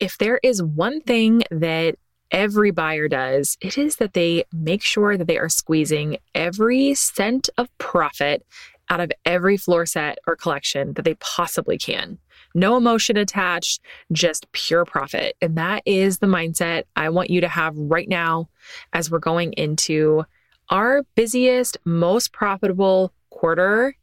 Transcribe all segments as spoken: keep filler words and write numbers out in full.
If there is one thing that every buyer does, it is that they make sure that they are squeezing every cent of profit out of every floor set or collection that they possibly can. No emotion attached, just pure profit. And that is the mindset I want you to have right now as we're going into our busiest, most profitable quarter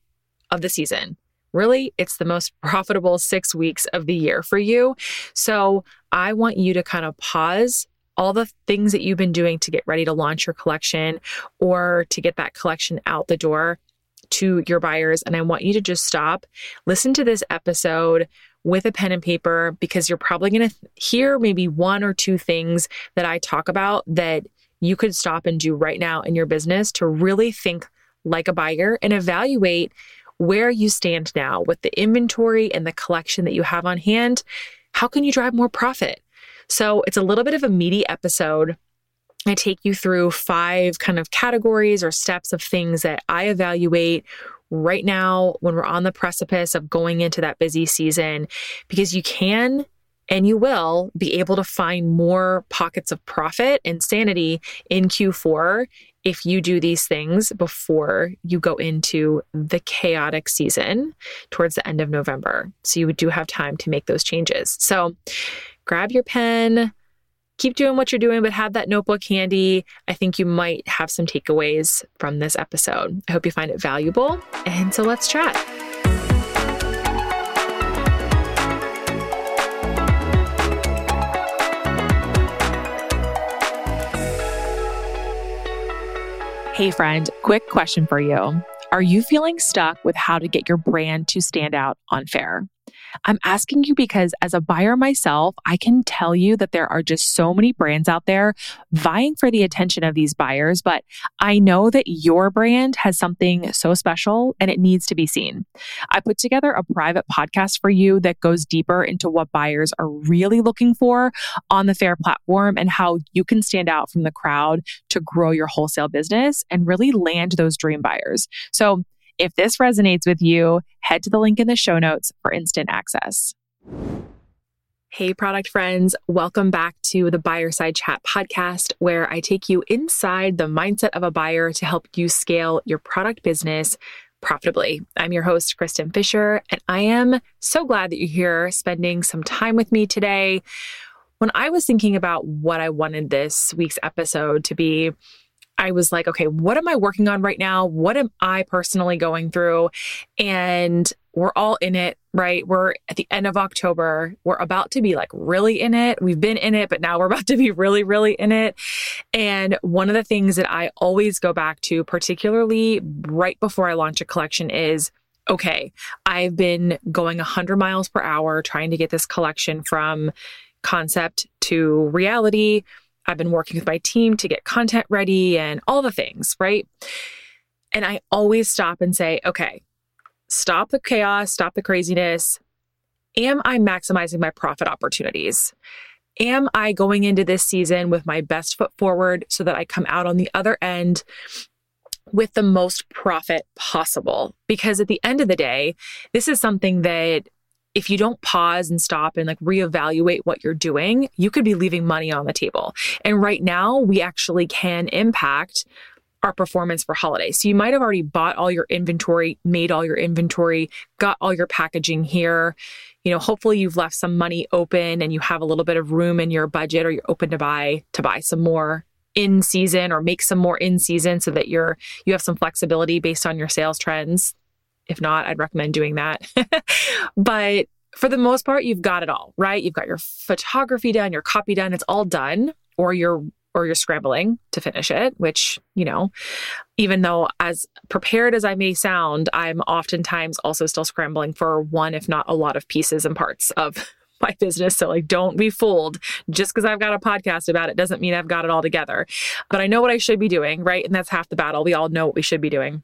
of the season. Really, it's the most profitable six weeks of the year for you. So I want you to kind of pause all the things that you've been doing to get ready to launch your collection or to get that collection out the door to your buyers. And I want you to just stop, listen to this episode with a pen and paper, because you're probably going to hear maybe one or two things that I talk about that you could stop and do right now in your business to really think like a buyer and evaluate where you stand now with the inventory and the collection that you have on hand. How can you drive more profit? So it's a little bit of a meaty episode. I take you through five kind of categories or steps of things that I evaluate right now when we're on the precipice of going into that busy season, because you can and you will be able to find more pockets of profit and sanity in Q four if you do these things before you go into the chaotic season towards the end of November. So you do have time to make those changes. So grab your pen, keep doing what you're doing, but have that notebook handy. I think you might have some takeaways from this episode. I hope you find it valuable. And so let's chat. Hey friend, quick question for you. Are you feeling stuck with how to get your brand to stand out on Faire? I'm asking you because as a buyer myself, I can tell you that there are just so many brands out there vying for the attention of these buyers, but I know that your brand has something so special and it needs to be seen. I put together a private podcast for you that goes deeper into what buyers are really looking for on the Faire platform and how you can stand out from the crowd to grow your wholesale business and really land those dream buyers. So if this resonates with you, head to the link in the show notes for instant access. Hey, product friends, welcome back to the Buyerside Chat podcast, where I take you inside the mindset of a buyer to help you scale your product business profitably. I'm your host, Kristin Fisher, and I am so glad that you're here spending some time with me today. When I was thinking about what I wanted this week's episode to be, I was like, okay, what am I working on right now? What am I personally going through? And we're all in it, right? We're at the end of October. We're about to be like really in it. We've been in it, but now we're about to be really, really in it. And one of the things that I always go back to, particularly right before I launch a collection, is, okay, I've been going one hundred miles per hour trying to get this collection from concept to reality. I've been working with my team to get content ready and all the things, right? And I always stop and say, okay, stop the chaos, stop the craziness. Am I maximizing my profit opportunities? Am I going into this season with my best foot forward so that I come out on the other end with the most profit possible? Because at the end of the day, this is something that if you don't pause and stop and like reevaluate what you're doing, you could be leaving money on the table. And right now we actually can impact our performance for holiday. So you might have already bought all your inventory, made all your inventory, got all your packaging here. You know, hopefully you've left some money open and you have a little bit of room in your budget, or you're open to buy, to buy some more in season or make some more in season so that you're, you have some flexibility based on your sales trends. If not, I'd recommend doing that. But for the most part, you've got it all, right? You've got your photography done, your copy done, it's all done, or you're or you're scrambling to finish it, which, you know, even though as prepared as I may sound, I'm oftentimes also still scrambling for one, if not a lot of pieces and parts of my business. So like, don't be fooled. Just because I've got a podcast about it doesn't mean I've got it all together. But I know what I should be doing, right? And that's half the battle. We all know what we should be doing.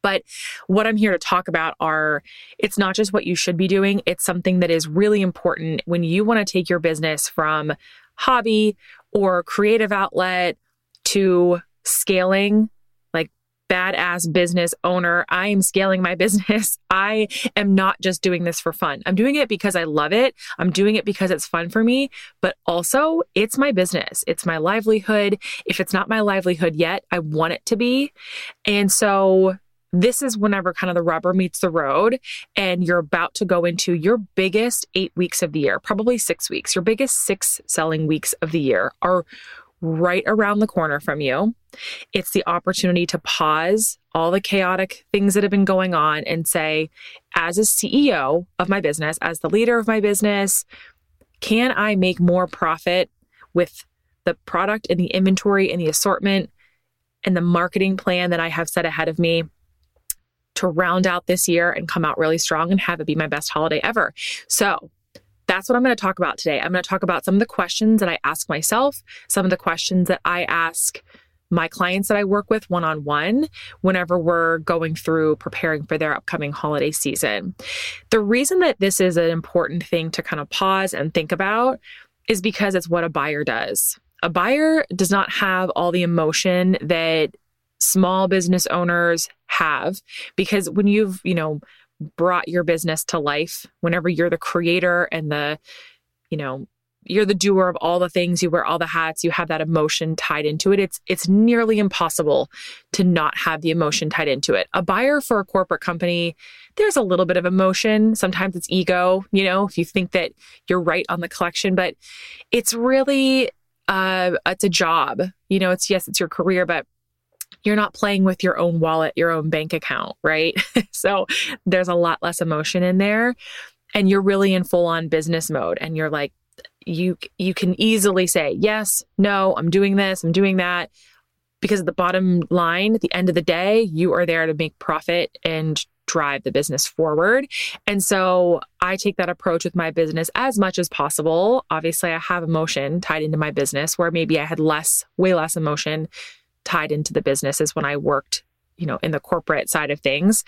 But what I'm here to talk about are, it's not just what you should be doing. It's something that is really important when you want to take your business from hobby or creative outlet to scaling, like badass business owner. I am scaling my business. I am not just doing this for fun. I'm doing it because I love it. I'm doing it because it's fun for me, but also it's my business. It's my livelihood. If it's not my livelihood yet, I want it to be. And so this is whenever kind of the rubber meets the road and you're about to go into your biggest eight weeks of the year, probably six weeks. Your biggest six selling weeks of the year are right around the corner from you. It's the opportunity to pause all the chaotic things that have been going on and say, as a C E O of my business, as the leader of my business, can I make more profit with the product and the inventory and the assortment and the marketing plan that I have set ahead of me to round out this year and come out really strong and have it be my best holiday ever? So that's what I'm going to talk about today. I'm going to talk about some of the questions that I ask myself, some of the questions that I ask my clients that I work with one-on-one whenever we're going through preparing for their upcoming holiday season. The reason that this is an important thing to kind of pause and think about is because it's what a buyer does. A buyer does not have all the emotion that small business owners have, because when you've, you know, brought your business to life, whenever you're the creator and the, you know, you're the doer of all the things, you wear all the hats, you have that emotion tied into it. It's it's nearly impossible to not have the emotion tied into it. A buyer for a corporate company, there's a little bit of emotion. Sometimes it's ego, you know, if you think that you're right on the collection, but it's really, uh, it's a job. You know, it's, yes, it's your career, but you're not playing with your own wallet, your own bank account, right? So there's a lot less emotion in there and you're really in full on business mode. And you're like, you you can easily say, yes, no, I'm doing this, I'm doing that. Because at the bottom line, at the end of the day, you are there to make profit and drive the business forward. And so I take that approach with my business as much as possible. Obviously, I have emotion tied into my business where maybe I had less, way less emotion tied into the business is when I worked, you know, in the corporate side of things.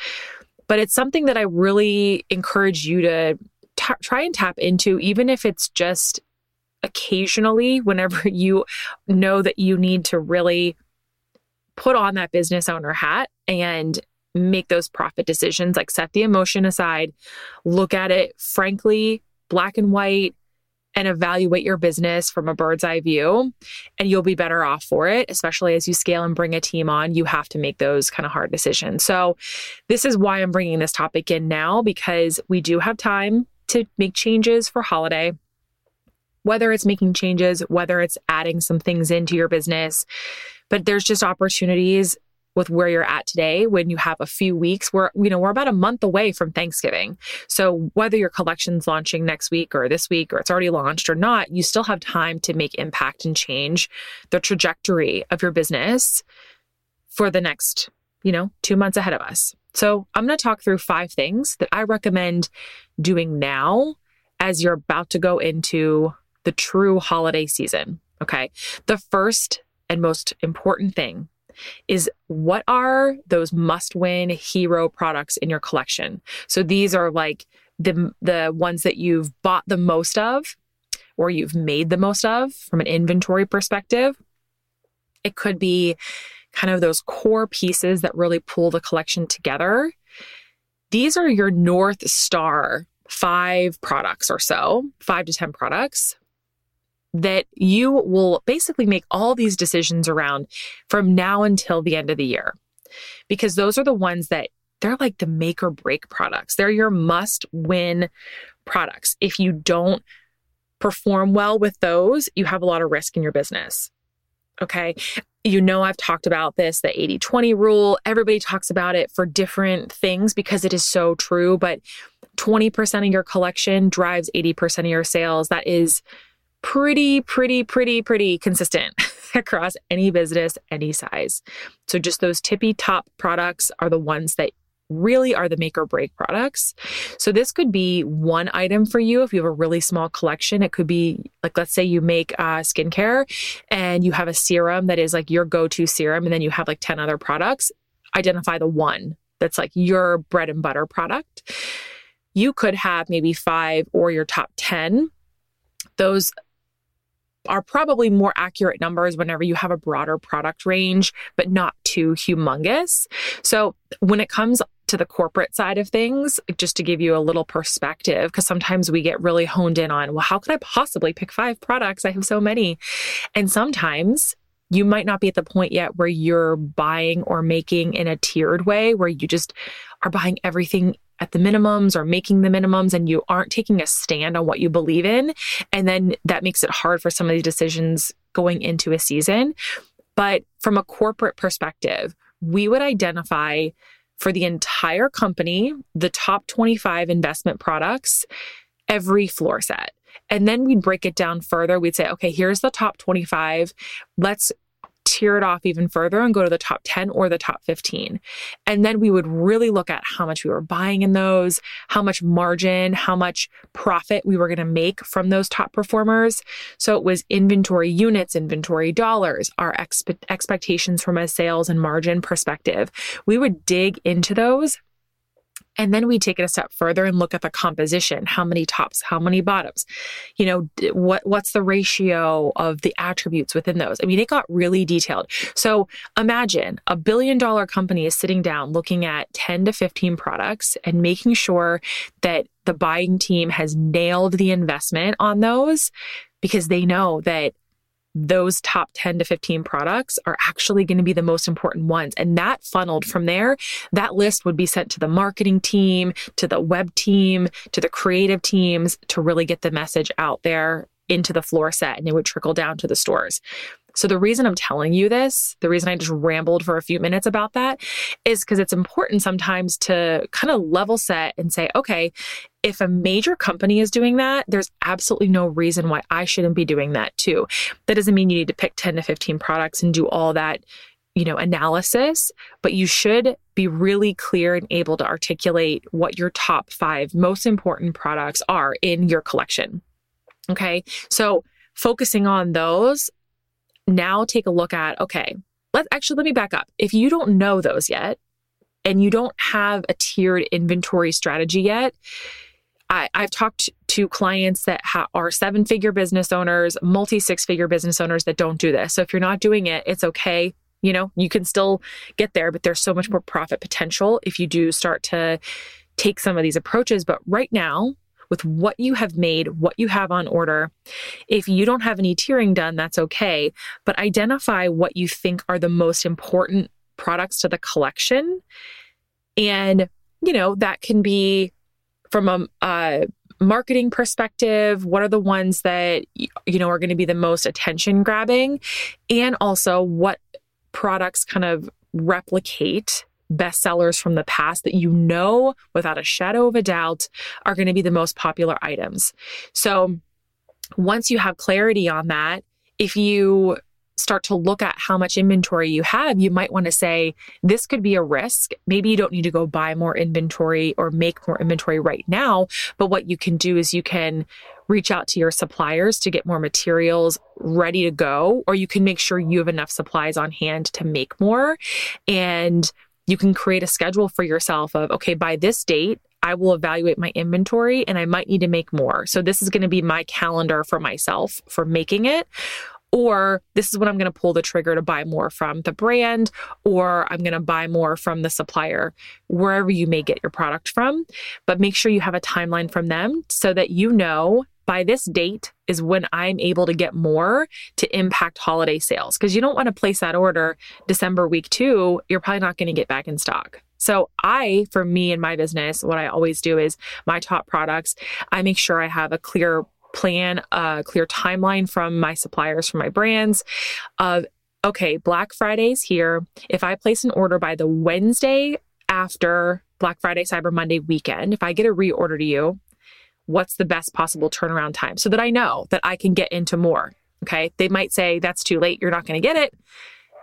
But it's something that I really encourage you to t- try and tap into, even if it's just occasionally, whenever you know that you need to really put on that business owner hat and make those profit decisions, like set the emotion aside, look at it frankly, black and white, and evaluate your business from a bird's eye view, and you'll be better off for it. Especially as you scale and bring a team on, you have to make those kind of hard decisions. So this is why I'm bringing this topic in now, because we do have time to make changes for holiday, whether it's making changes, whether it's adding some things into your business, but there's just opportunities with where you're at today when you have a few weeks. We're, you know, we're about a month away from Thanksgiving. So whether your collection's launching next week or this week, or it's already launched or not, you still have time to make impact and change the trajectory of your business for the next, you know, two months ahead of us. So I'm going to talk through five things that I recommend doing now as you're about to go into the true holiday season. Okay. The first and most important thing is, what are those must-win hero products in your collection? So these are like the the ones that you've bought the most of, or you've made the most of from an inventory perspective. It could be kind of those core pieces that really pull the collection together. These are your North Star five products or so, five to ten products that you will basically make all these decisions around from now until the end of the year, because those are the ones that they're like the make or break products. They're your must-win products. If you don't perform well with those, you have a lot of risk in your business. Okay. You know, I've talked about this, the eighty twenty rule. Everybody talks about it for different things because it is so true, but twenty percent of your collection drives eighty percent of your sales. That is pretty, pretty, pretty, pretty consistent across any business, any size. So just those tippy top products are the ones that really are the make or break products. So this could be one item for you. If you have a really small collection, it could be like, let's say you make uh, skincare and you have a serum that is like your go-to serum, and then you have like ten other products. Identify the one that's like your bread and butter product. You could have maybe five or your top ten. Those are probably more accurate numbers whenever you have a broader product range, but not to humongous. So when it comes to the corporate side of things, just to give you a little perspective, because sometimes we get really honed in on, well, how could I possibly pick five products? I have so many. And sometimes you might not be at the point yet where you're buying or making in a tiered way, where you just are buying everything at the minimums or making the minimums, and you aren't taking a stand on what you believe in. And then that makes it hard for some of these decisions going into a season. But from a corporate perspective, we would identify for the entire company the top twenty-five investment products every floor set. And then we'd break it down further. We'd say, okay, here's the top twenty-five. Let's tier it off even further and go to the top ten or the top fifteen. And then we would really look at how much we were buying in those, how much margin, how much profit we were going to make from those top performers. So it was inventory units, inventory dollars, our expe- expectations from a sales and margin perspective. We would dig into those. And then we take it a step further and look at the composition. How many tops, how many bottoms, you know, what what's the ratio of the attributes within those? I mean, it got really detailed. So imagine a billion dollar company is sitting down looking at ten to fifteen products and making sure that the buying team has nailed the investment on those, because they know that those top ten to fifteen products are actually going to be the most important ones. And that funneled from there, that list would be sent to the marketing team, to the web team, to the creative teams to really get the message out there into the floor set, and it would trickle down to the stores. So the reason I'm telling you this, the reason I just rambled for a few minutes about that, is because it's important sometimes to kind of level set and say, okay, if a major company is doing that, there's absolutely no reason why I shouldn't be doing that too. That doesn't mean you need to pick ten to fifteen products and do all that, you know, analysis, but you should be really clear and able to articulate what your top five most important products are in your collection. Okay. So focusing on those. Now take a look at, okay, let's actually, let me back up. If you don't know those yet, and you don't have a tiered inventory strategy yet, I, I've talked to clients that ha- are seven-figure business owners, multi-six-figure business owners that don't do this. So if you're not doing it, it's okay. You know, you can still get there, but there's so much more profit potential if you do start to take some of these approaches. But right now, with what you have made, what you have on order. If you don't have any tiering done, that's okay. But identify what you think are the most important products to the collection. And, you know, that can be from a, a marketing perspective, what are the ones that, you know, are going to be the most attention grabbing? And also what products kind of replicate bestsellers from the past that you know without a shadow of a doubt are going to be the most popular items. So once you have clarity on that, if you start to look at how much inventory you have, you might want to say, this could be a risk. Maybe you don't need to go buy more inventory or make more inventory right now. But what you can do is you can reach out to your suppliers to get more materials ready to go, or you can make sure you have enough supplies on hand to make more. And you can create a schedule for yourself of, okay, by this date, I will evaluate my inventory and I might need to make more. So this is going to be my calendar for myself for making it, or this is when I'm going to pull the trigger to buy more from the brand, or I'm going to buy more from the supplier, wherever you may get your product from. But make sure you have a timeline from them so that you know by this date is when I'm able to get more to impact holiday sales. Because you don't want to place that order December week two, you're probably not going to get back in stock. So I, for me and my business, what I always do is my top products, I make sure I have a clear plan, a clear timeline from my suppliers, from my brands of, okay, Black Friday's here. If I place an order by the Wednesday after Black Friday, Cyber Monday weekend, if I get a reorder to you, what's the best possible turnaround time so that I know that I can get into more, okay? They might say, that's too late, you're not going to get it.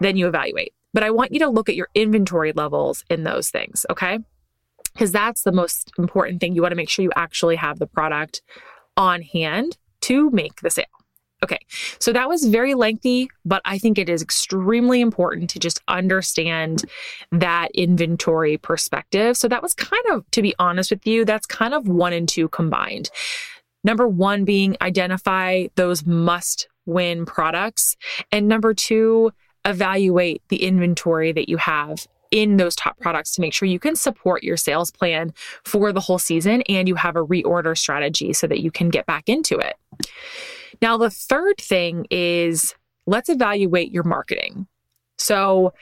Then you evaluate. But I want you to look at your inventory levels in those things, okay? Because that's the most important thing. You want to make sure you actually have the product on hand to make the sale. Okay, so that was very lengthy, but I think it is extremely important to just understand that inventory perspective. So that was kind of, to be honest with you, that's kind of one and two combined. Number one being identify those must-win products. And number two, evaluate the inventory that you have in those top products to make sure you can support your sales plan for the whole season and you have a reorder strategy so that you can get back into it. Now, the third thing is let's evaluate your marketing. So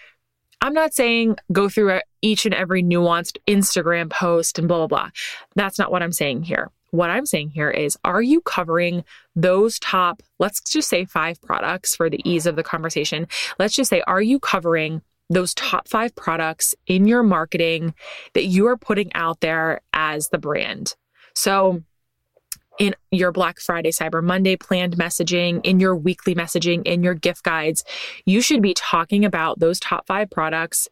I'm not saying go through each and every nuanced Instagram post and blah, blah, blah. That's not what I'm saying here. What I'm saying here is, are you covering those top, let's just say five products for the ease of the conversation. Let's just say, are you covering those top five products in your marketing that you are putting out there as the brand? So in your Black Friday, Cyber Monday planned messaging, in your weekly messaging, in your gift guides, you should be talking about those top five products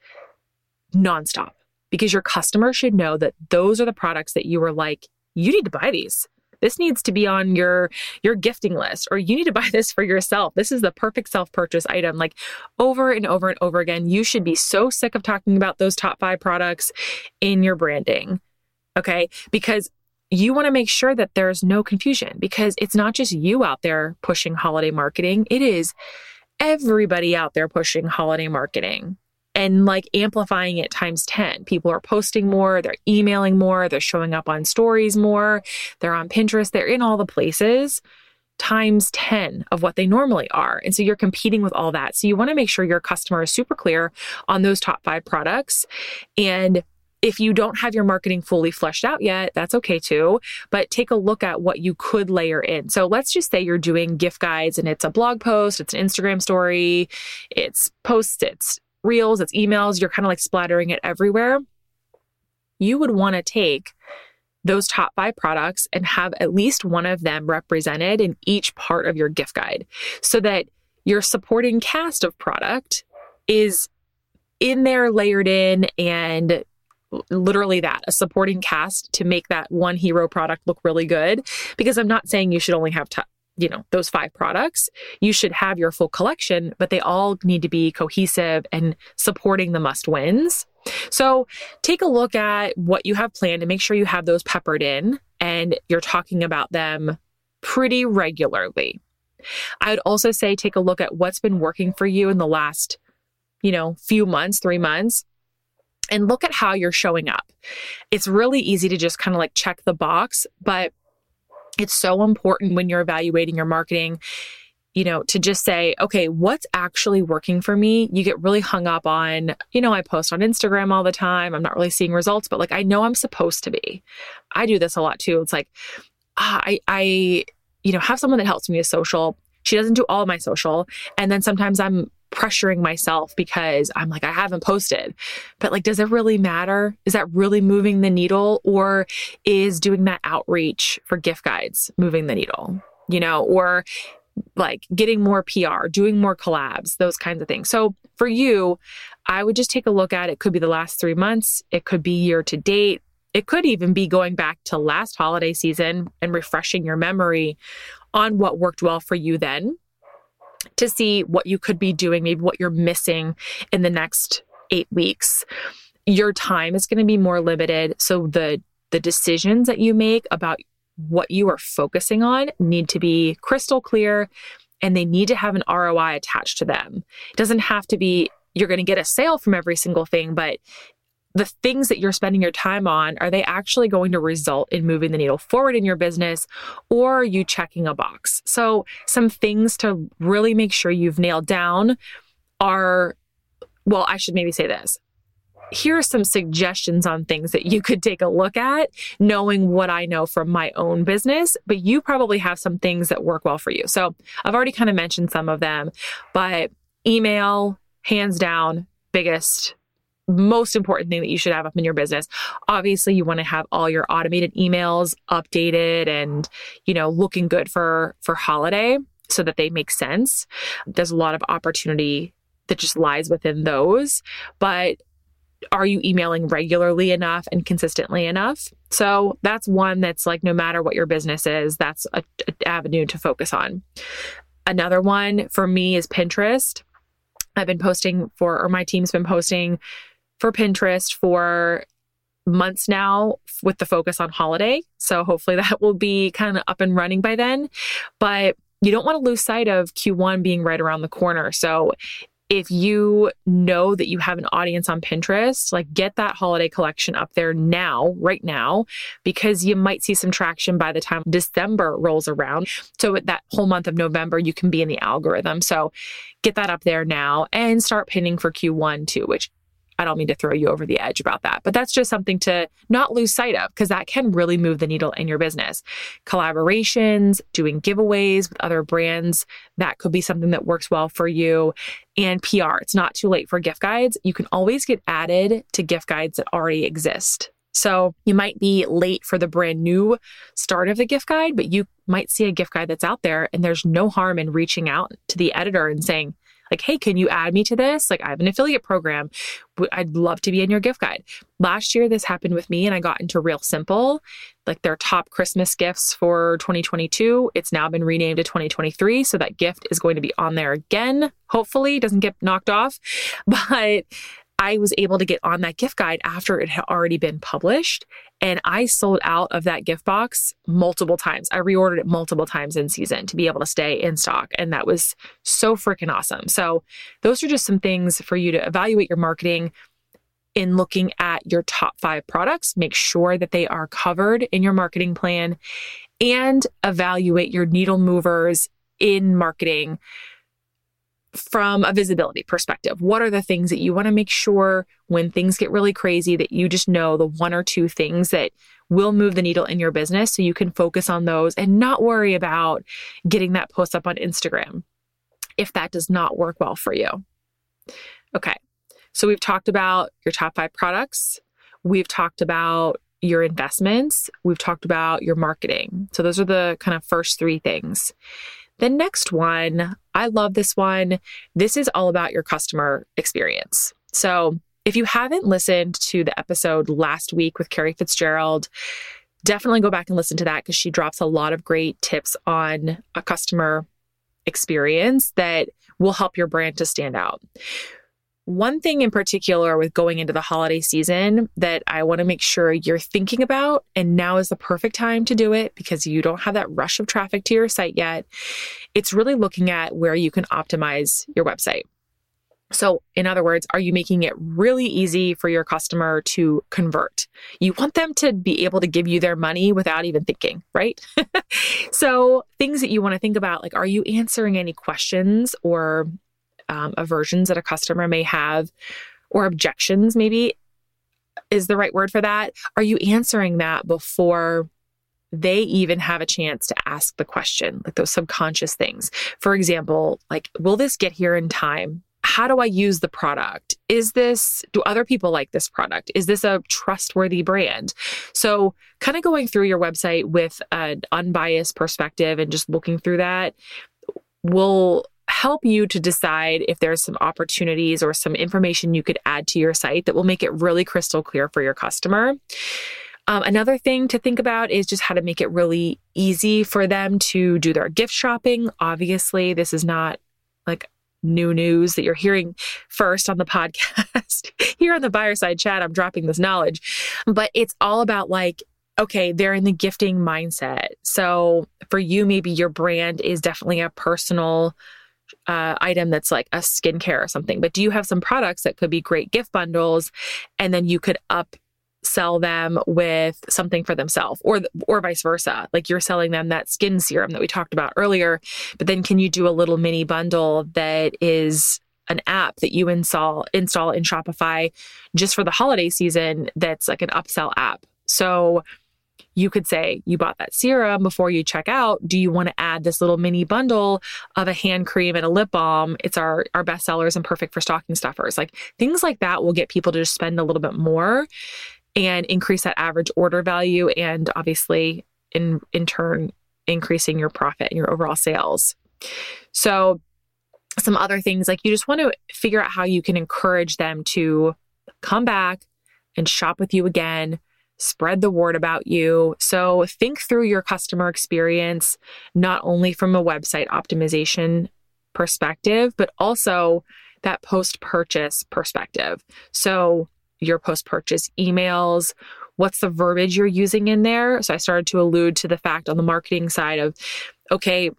nonstop because your customer should know that those are the products that you were like, you need to buy these. This needs to be on your, your gifting list, or you need to buy this for yourself. This is the perfect self-purchase item. Like over and over and over again, you should be so sick of talking about those top five products in your branding, okay? Because you want to make sure that there's no confusion, because it's not just you out there pushing holiday marketing. It is everybody out there pushing holiday marketing and like amplifying it times ten. People are posting more, they're emailing more, they're showing up on stories more, they're on Pinterest, they're in all the places times ten of what they normally are. And so you're competing with all that. So you want to make sure your customer is super clear on those top five products. And if you don't have your marketing fully fleshed out yet, that's okay too, but take a look at what you could layer in. So let's just say you're doing gift guides and it's a blog post, it's an Instagram story, it's posts, it's reels, it's emails, you're kind of like splattering it everywhere. You would want to take those top five products and have at least one of them represented in each part of your gift guide so that your supporting cast of product is in there, layered in, and literally that, a supporting cast to make that one hero product look really good. Because I'm not saying you should only have, t- you know, those five products. You should have your full collection, but they all need to be cohesive and supporting the must wins. So take a look at what you have planned and make sure you have those peppered in and you're talking about them pretty regularly. I would also say, take a look at what's been working for you in the last, you know, few months, three months. And look at how you're showing up. It's really easy to just kind of like check the box, but it's so important when you're evaluating your marketing, you know, to just say, okay, what's actually working for me? You get really hung up on, you know, I post on Instagram all the time. I'm not really seeing results, but like, I know I'm supposed to be. I do this a lot too. It's like, ah, I, I, you know, have someone that helps me with social. She doesn't do all my social. And then sometimes I'm pressuring myself because I'm like, I haven't posted, but like, does it really matter? Is that really moving the needle, or is doing that outreach for gift guides moving the needle, you know, or like getting more P R, doing more collabs, those kinds of things. So for you, I would just take a look at, it could be the last three months. It could be year to date. It could even be going back to last holiday season and refreshing your memory on what worked well for you then, to see what you could be doing, maybe what you're missing in the next eight weeks. Your time is going to be more limited. So the, the decisions that you make about what you are focusing on need to be crystal clear, and they need to have an R O I attached to them. It doesn't have to be, you're going to get a sale from every single thing, but the things that you're spending your time on, are they actually going to result in moving the needle forward in your business, or are you checking a box? So some things to really make sure you've nailed down are, well, I should maybe say this. Here are some suggestions on things that you could take a look at, knowing what I know from my own business, but you probably have some things that work well for you. So I've already kind of mentioned some of them, but email, hands down, biggest, most important thing that you should have up in your business. Obviously, you want to have all your automated emails updated and, you know, looking good for, for holiday so that they make sense. There's a lot of opportunity that just lies within those, but are you emailing regularly enough and consistently enough? So that's one that's like, no matter what your business is, that's an avenue to focus on. Another one for me is Pinterest. I've been posting for, or my team's been posting for Pinterest for months now with the focus on holiday. So hopefully that will be kind of up and running by then, but you don't want to lose sight of Q one being right around the corner. So If you know that you have an audience on Pinterest, like get that holiday collection up there now, right now, because you might see some traction by the time December rolls around. So with that whole month of November, you can be in the algorithm. So get that up there now and start pinning for Q one too, which I don't mean to throw you over the edge about that, but that's just something to not lose sight of because that can really move the needle in your business. Collaborations, doing giveaways with other brands, that could be something that works well for you. And P R, it's not too late for gift guides. You can always get added to gift guides that already exist. So you might be late for the brand new start of the gift guide, but you might see a gift guide that's out there and there's no harm in reaching out to the editor and saying, like, hey, can you add me to this? Like, I have an affiliate program. I'd love to be in your gift guide. Last year, this happened with me and I got into Real Simple, like their top Christmas gifts for twenty twenty-two. It's now been renamed to twenty twenty-three. So that gift is going to be on there again. Hopefully it doesn't get knocked off, but I was able to get on that gift guide after it had already been published. And I sold out of that gift box multiple times. I reordered it multiple times in season to be able to stay in stock. And that was so freaking awesome. So those are just some things for you to evaluate your marketing in looking at your top five products. Make sure that they are covered in your marketing plan and evaluate your needle movers in marketing from a visibility perspective. What are the things that you want to make sure when things get really crazy that you just know the one or two things that will move the needle in your business so you can focus on those and not worry about getting that post up on Instagram if that does not work well for you. Okay, so we've talked about your top five products. We've talked about your investments. We've talked about your marketing. So those are the kind of first three things. The next one, I love this one. This is all about your customer experience. So if you haven't listened to the episode last week with Carrie Fitzgerald, definitely go back and listen to that because she drops a lot of great tips on a customer experience that will help your brand to stand out. One thing in particular with going into the holiday season that I want to make sure you're thinking about, and now is the perfect time to do it because you don't have that rush of traffic to your site yet, it's really looking at where you can optimize your website. So in other words, are you making it really easy for your customer to convert? You want them to be able to give you their money without even thinking, right? So things that you want to think about, like, are you answering any questions or Um, aversions that a customer may have, or objections maybe is the right word for that. Are you answering that before they even have a chance to ask the question, like those subconscious things? For example, like, will this get here in time? How do I use the product? Is this, do other people like this product? Is this a trustworthy brand? So kind of going through your website with an unbiased perspective and just looking through that will help you to decide if there's some opportunities or some information you could add to your site that will make it really crystal clear for your customer. Um, another thing to think about is just how to make it really easy for them to do their gift shopping. Obviously, this is not like new news that you're hearing first on the podcast. Here on the Buyerside Chat, I'm dropping this knowledge, but it's all about like, okay, they're in the gifting mindset. So for you, maybe your brand is definitely a personal Uh, item that's like a skincare or something, but do you have some products that could be great gift bundles and then you could upsell them with something for themselves or, or vice versa. Like you're selling them that skin serum that we talked about earlier, but then can you do a little mini bundle that is an app that you install, install in Shopify just for the holiday season that's like an upsell app. So you could say you bought that serum before you check out. Do you want to add this little mini bundle of a hand cream and a lip balm? It's our, our best sellers and perfect for stocking stuffers. Like things like that will get people to just spend a little bit more and increase that average order value. And obviously in, in turn, increasing your profit and your overall sales. So some other things, like you just want to figure out how you can encourage them to come back and shop with you again. Spread the word about you. So think through your customer experience, not only from a website optimization perspective, but also that post-purchase perspective. So your post-purchase emails, what's the verbiage you're using in there? So I started to allude to the fact on the marketing side of, okay,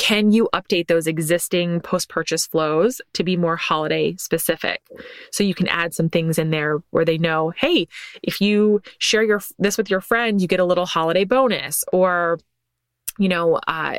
Can you update those existing post-purchase flows to be more holiday specific? So you can add some things in there where they know, hey, if you share your this with your friend, you get a little holiday bonus, or, you know, uh,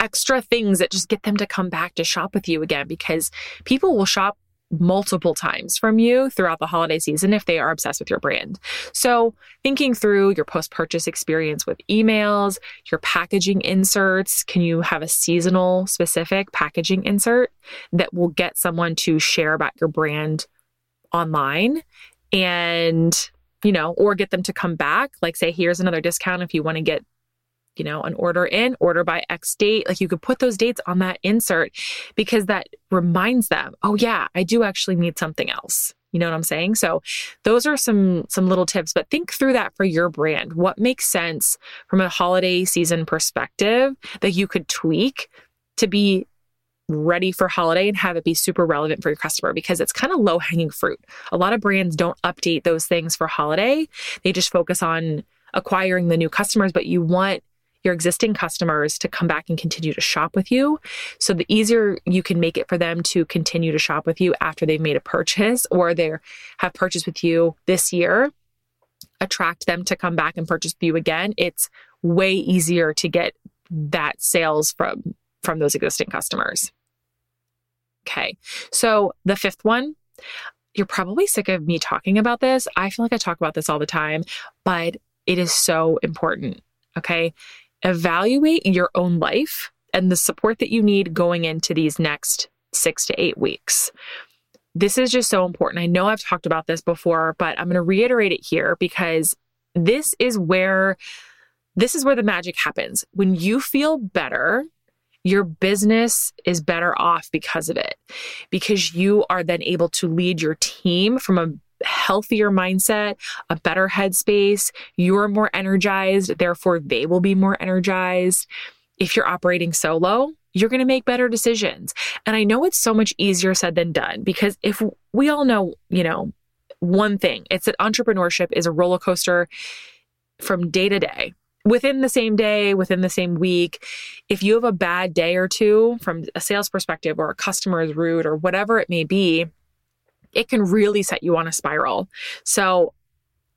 extra things that just get them to come back to shop with you again, because people will shop multiple times from you throughout the holiday season if they are obsessed with your brand. So thinking through your post-purchase experience with emails, your packaging inserts, can you have a seasonal specific packaging insert that will get someone to share about your brand online and, you know, or get them to come back, like say, here's another discount if you want to get, you know, an order in, order by X date. Like you could put those dates on that insert because that reminds them, oh yeah, I do actually need something else. You know what I'm saying? So those are some, some little tips, but think through that for your brand. What makes sense from a holiday season perspective that you could tweak to be ready for holiday and have it be super relevant for your customer, because it's kind of low hanging fruit. A lot of brands don't update those things for holiday. They just focus on acquiring the new customers, but you want your existing customers to come back and continue to shop with you. So the easier you can make it for them to continue to shop with you after they've made a purchase or they have purchased with you this year, attract them to come back and purchase with you again. It's way easier to get that sales from, from those existing customers. Okay. So the fifth one, you're probably sick of me talking about this. I feel like I talk about this all the time, but it is so important. Okay. Evaluate your own life and the support that you need going into these next six to eight weeks. This is just so important. I know I've talked about this before, but I'm going to reiterate it here because this is where, this is where the magic happens. When you feel better, your business is better off because of it, because you are then able to lead your team from a healthier mindset, a better headspace. You're more energized, therefore they will be more energized. If you're operating solo, you're going to make better decisions. And I know it's so much easier said than done, because if we all know, you know, one thing, it's that entrepreneurship is a roller coaster from day to day, within the same day, within the same week. If you have a bad day or two from a sales perspective, or a customer is rude, or whatever it may be, it can really set you on a spiral. So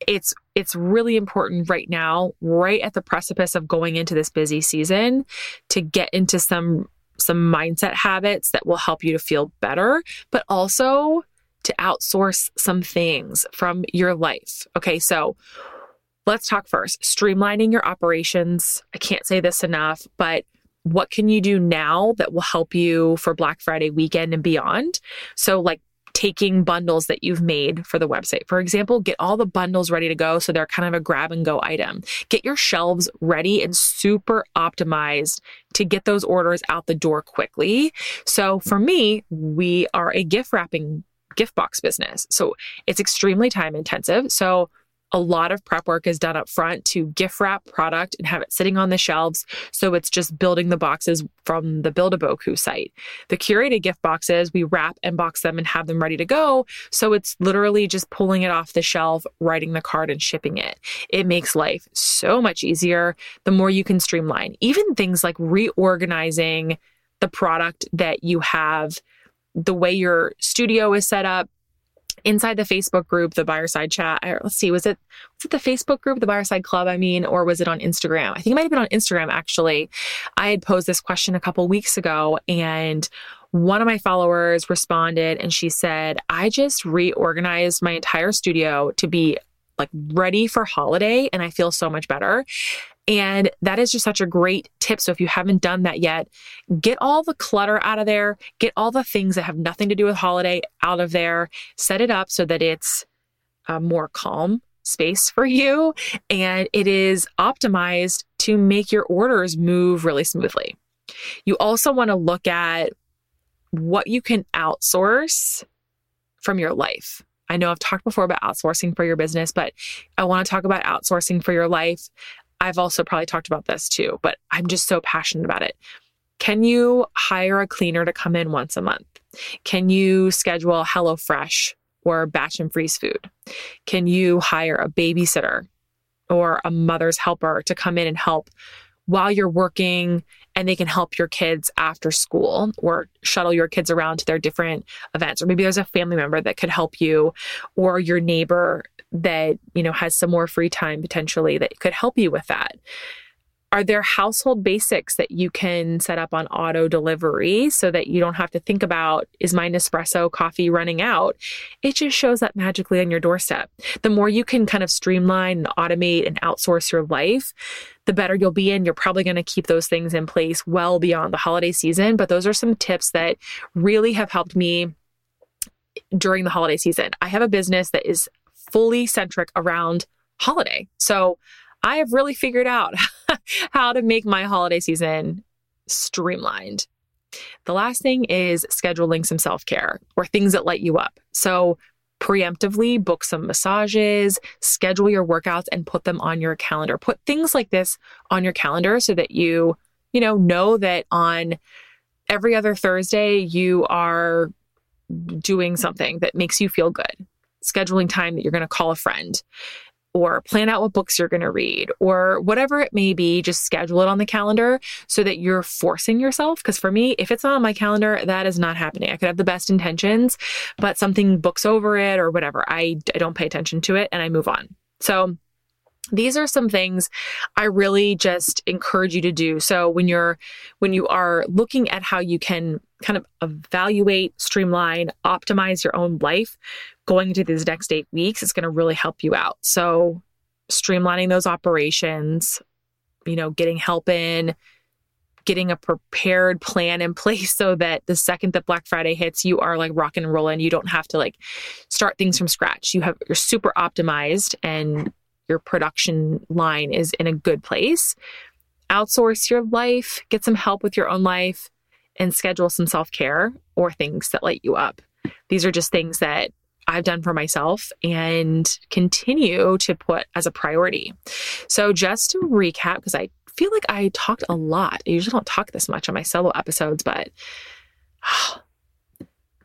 it's it's really important right now, right at the precipice of going into this busy season, to get into some some mindset habits that will help you to feel better, but also to outsource some things from your life. Okay, so let's talk first. Streamlining your operations. I can't say this enough, but what can you do now that will help you for Black Friday weekend and beyond? So like taking bundles that you've made for the website. For example, get all the bundles ready to go so they're kind of a grab and go item. Get your shelves ready and super optimized to get those orders out the door quickly. So for me, we are a gift wrapping gift box business. So it's extremely time intensive. So a lot of prep work is done up front to gift wrap product and have it sitting on the shelves. So it's just building the boxes from the Build-A-Boku site. The curated gift boxes, we wrap and box them and have them ready to go. So it's literally just pulling it off the shelf, writing the card, and shipping it. It makes life so much easier the more you can streamline. Even things like reorganizing the product that you have, the way your studio is set up, inside the Facebook group, the Buyerside Chat. Let's see, was it was it the Facebook group, the Buyerside Club, I mean, or was it on Instagram? I think it might have been on Instagram, actually. I had posed this question a couple weeks ago, and one of my followers responded, and she said, I just reorganized my entire studio to be like ready for holiday, and I feel so much better. And that is just such a great tip. So if you haven't done that yet, get all the clutter out of there, get all the things that have nothing to do with holiday out of there, set it up so that it's a more calm space for you. And it is optimized to make your orders move really smoothly. You also want to look at what you can outsource from your life. I know I've talked before about outsourcing for your business, but I want to talk about outsourcing for your life. I've also probably talked about this too, but I'm just so passionate about it. Can you hire a cleaner to come in once a month? Can you schedule HelloFresh or batch and freeze food? Can you hire a babysitter or a mother's helper to come in and help while you're working and they can help your kids after school or shuttle your kids around to their different events. Or maybe there's a family member that could help you, or your neighbor that, you know, has some more free time potentially that could help you with that. Are there household basics that you can set up on auto delivery so that you don't have to think about, is my Nespresso coffee running out? It just shows up magically on your doorstep. The more you can kind of streamline and automate and outsource your life, the better you'll be in. You're probably going to keep those things in place well beyond the holiday season. But those are some tips that really have helped me during the holiday season. I have a business that is fully centric around holiday. So I have really figured out how to make my holiday season streamlined. The last thing is scheduling some self-care or things that light you up. So preemptively book some massages, schedule your workouts and put them on your calendar. Put things like this on your calendar so that you, you know, know that on every other Thursday you are doing something that makes you feel good. Scheduling time that you're going to call a friend, or plan out what books you're going to read, or whatever it may be. Just schedule it on the calendar so that you're forcing yourself. Because for me, if it's not on my calendar, that is not happening. I could have the best intentions, but something books over it or whatever. I, I don't pay attention to it and I move on. So these are some things I really just encourage you to do. So when you're, when you are looking at how you can kind of evaluate, streamline, optimize your own life going into these next eight weeks, it's going to really help you out. So streamlining those operations, you know, getting help in, getting a prepared plan in place so that the second that Black Friday hits, you are like rock and rolling. You don't have to like start things from scratch. You have, you're super optimized and your production line is in a good place. Outsource your life, get some help with your own life, and schedule some self-care or things that light you up. These are just things that I've done for myself and continue to put as a priority. So just to recap, because I feel like I talked a lot. I usually don't talk this much on my solo episodes, but oh,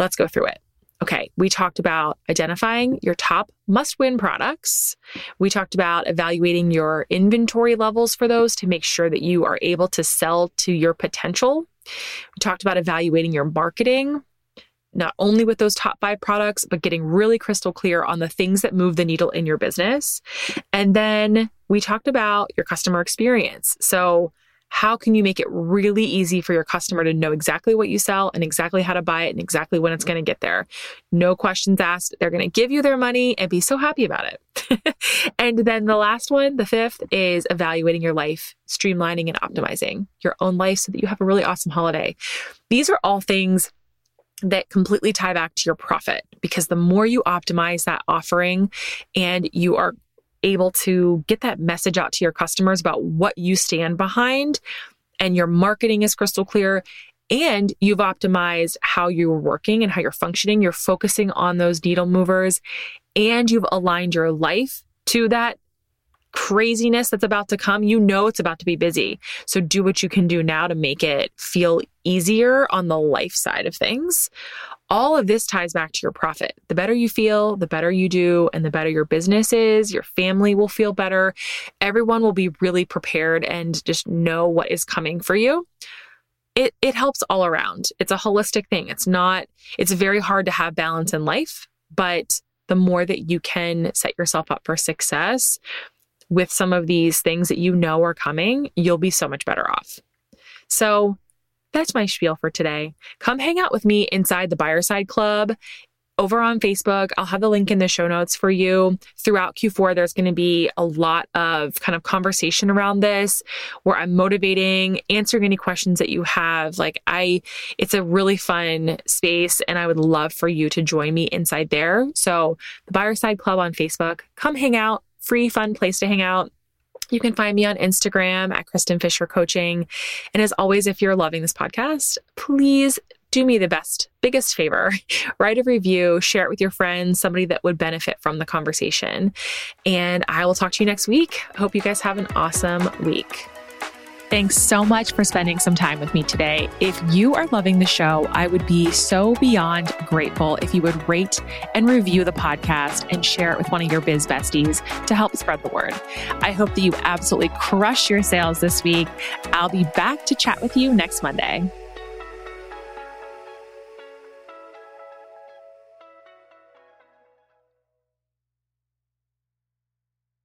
let's go through it. Okay, we talked about identifying your top must-win products. We talked about evaluating your inventory levels for those to make sure that you are able to sell to your potential. We talked about evaluating your marketing, not only with those top five products, but getting really crystal clear on the things that move the needle in your business. And then we talked about your customer experience. So how can you make it really easy for your customer to know exactly what you sell and exactly how to buy it and exactly when it's going to get there? No questions asked. They're going to give you their money and be so happy about it. And then the last one, the fifth, is evaluating your life, streamlining and optimizing your own life so that you have a really awesome holiday. These are all things that completely tie back to your profit, because the more you optimize that offering and you are able to get that message out to your customers about what you stand behind, and your marketing is crystal clear, and you've optimized how you're working and how you're functioning, you're focusing on those needle movers, and you've aligned your life to that craziness that's about to come. You know it's about to be busy. So do what you can do now to make it feel easier on the life side of things. All of this ties back to your profit. The better you feel, the better you do, and the better your business is. Your family will feel better. Everyone will be really prepared and just know what is coming for you. It it helps all around. It's a holistic thing. It's not, it's very hard to have balance in life, but the more that you can set yourself up for success with some of these things that you know are coming, you'll be so much better off. So that's my spiel for today. Come hang out with me inside the Buyerside Club over on Facebook. I'll have the link in the show notes for you. Throughout Q four, there's going to be a lot of kind of conversation around this where I'm motivating, answering any questions that you have. Like I, it's a really fun space and I would love for you to join me inside there. So the Buyerside Club on Facebook, come hang out. Free, fun place to hang out. You can find me on Instagram at Kristin Fisher Coaching. And as always, if you're loving this podcast, please do me the best, biggest favor. Write a review, share it with your friends, somebody that would benefit from the conversation. And I will talk to you next week. I hope you guys have an awesome week. Thanks so much for spending some time with me today. If you are loving the show, I would be so beyond grateful if you would rate and review the podcast and share it with one of your biz besties to help spread the word. I hope that you absolutely crush your sales this week. I'll be back to chat with you next Monday.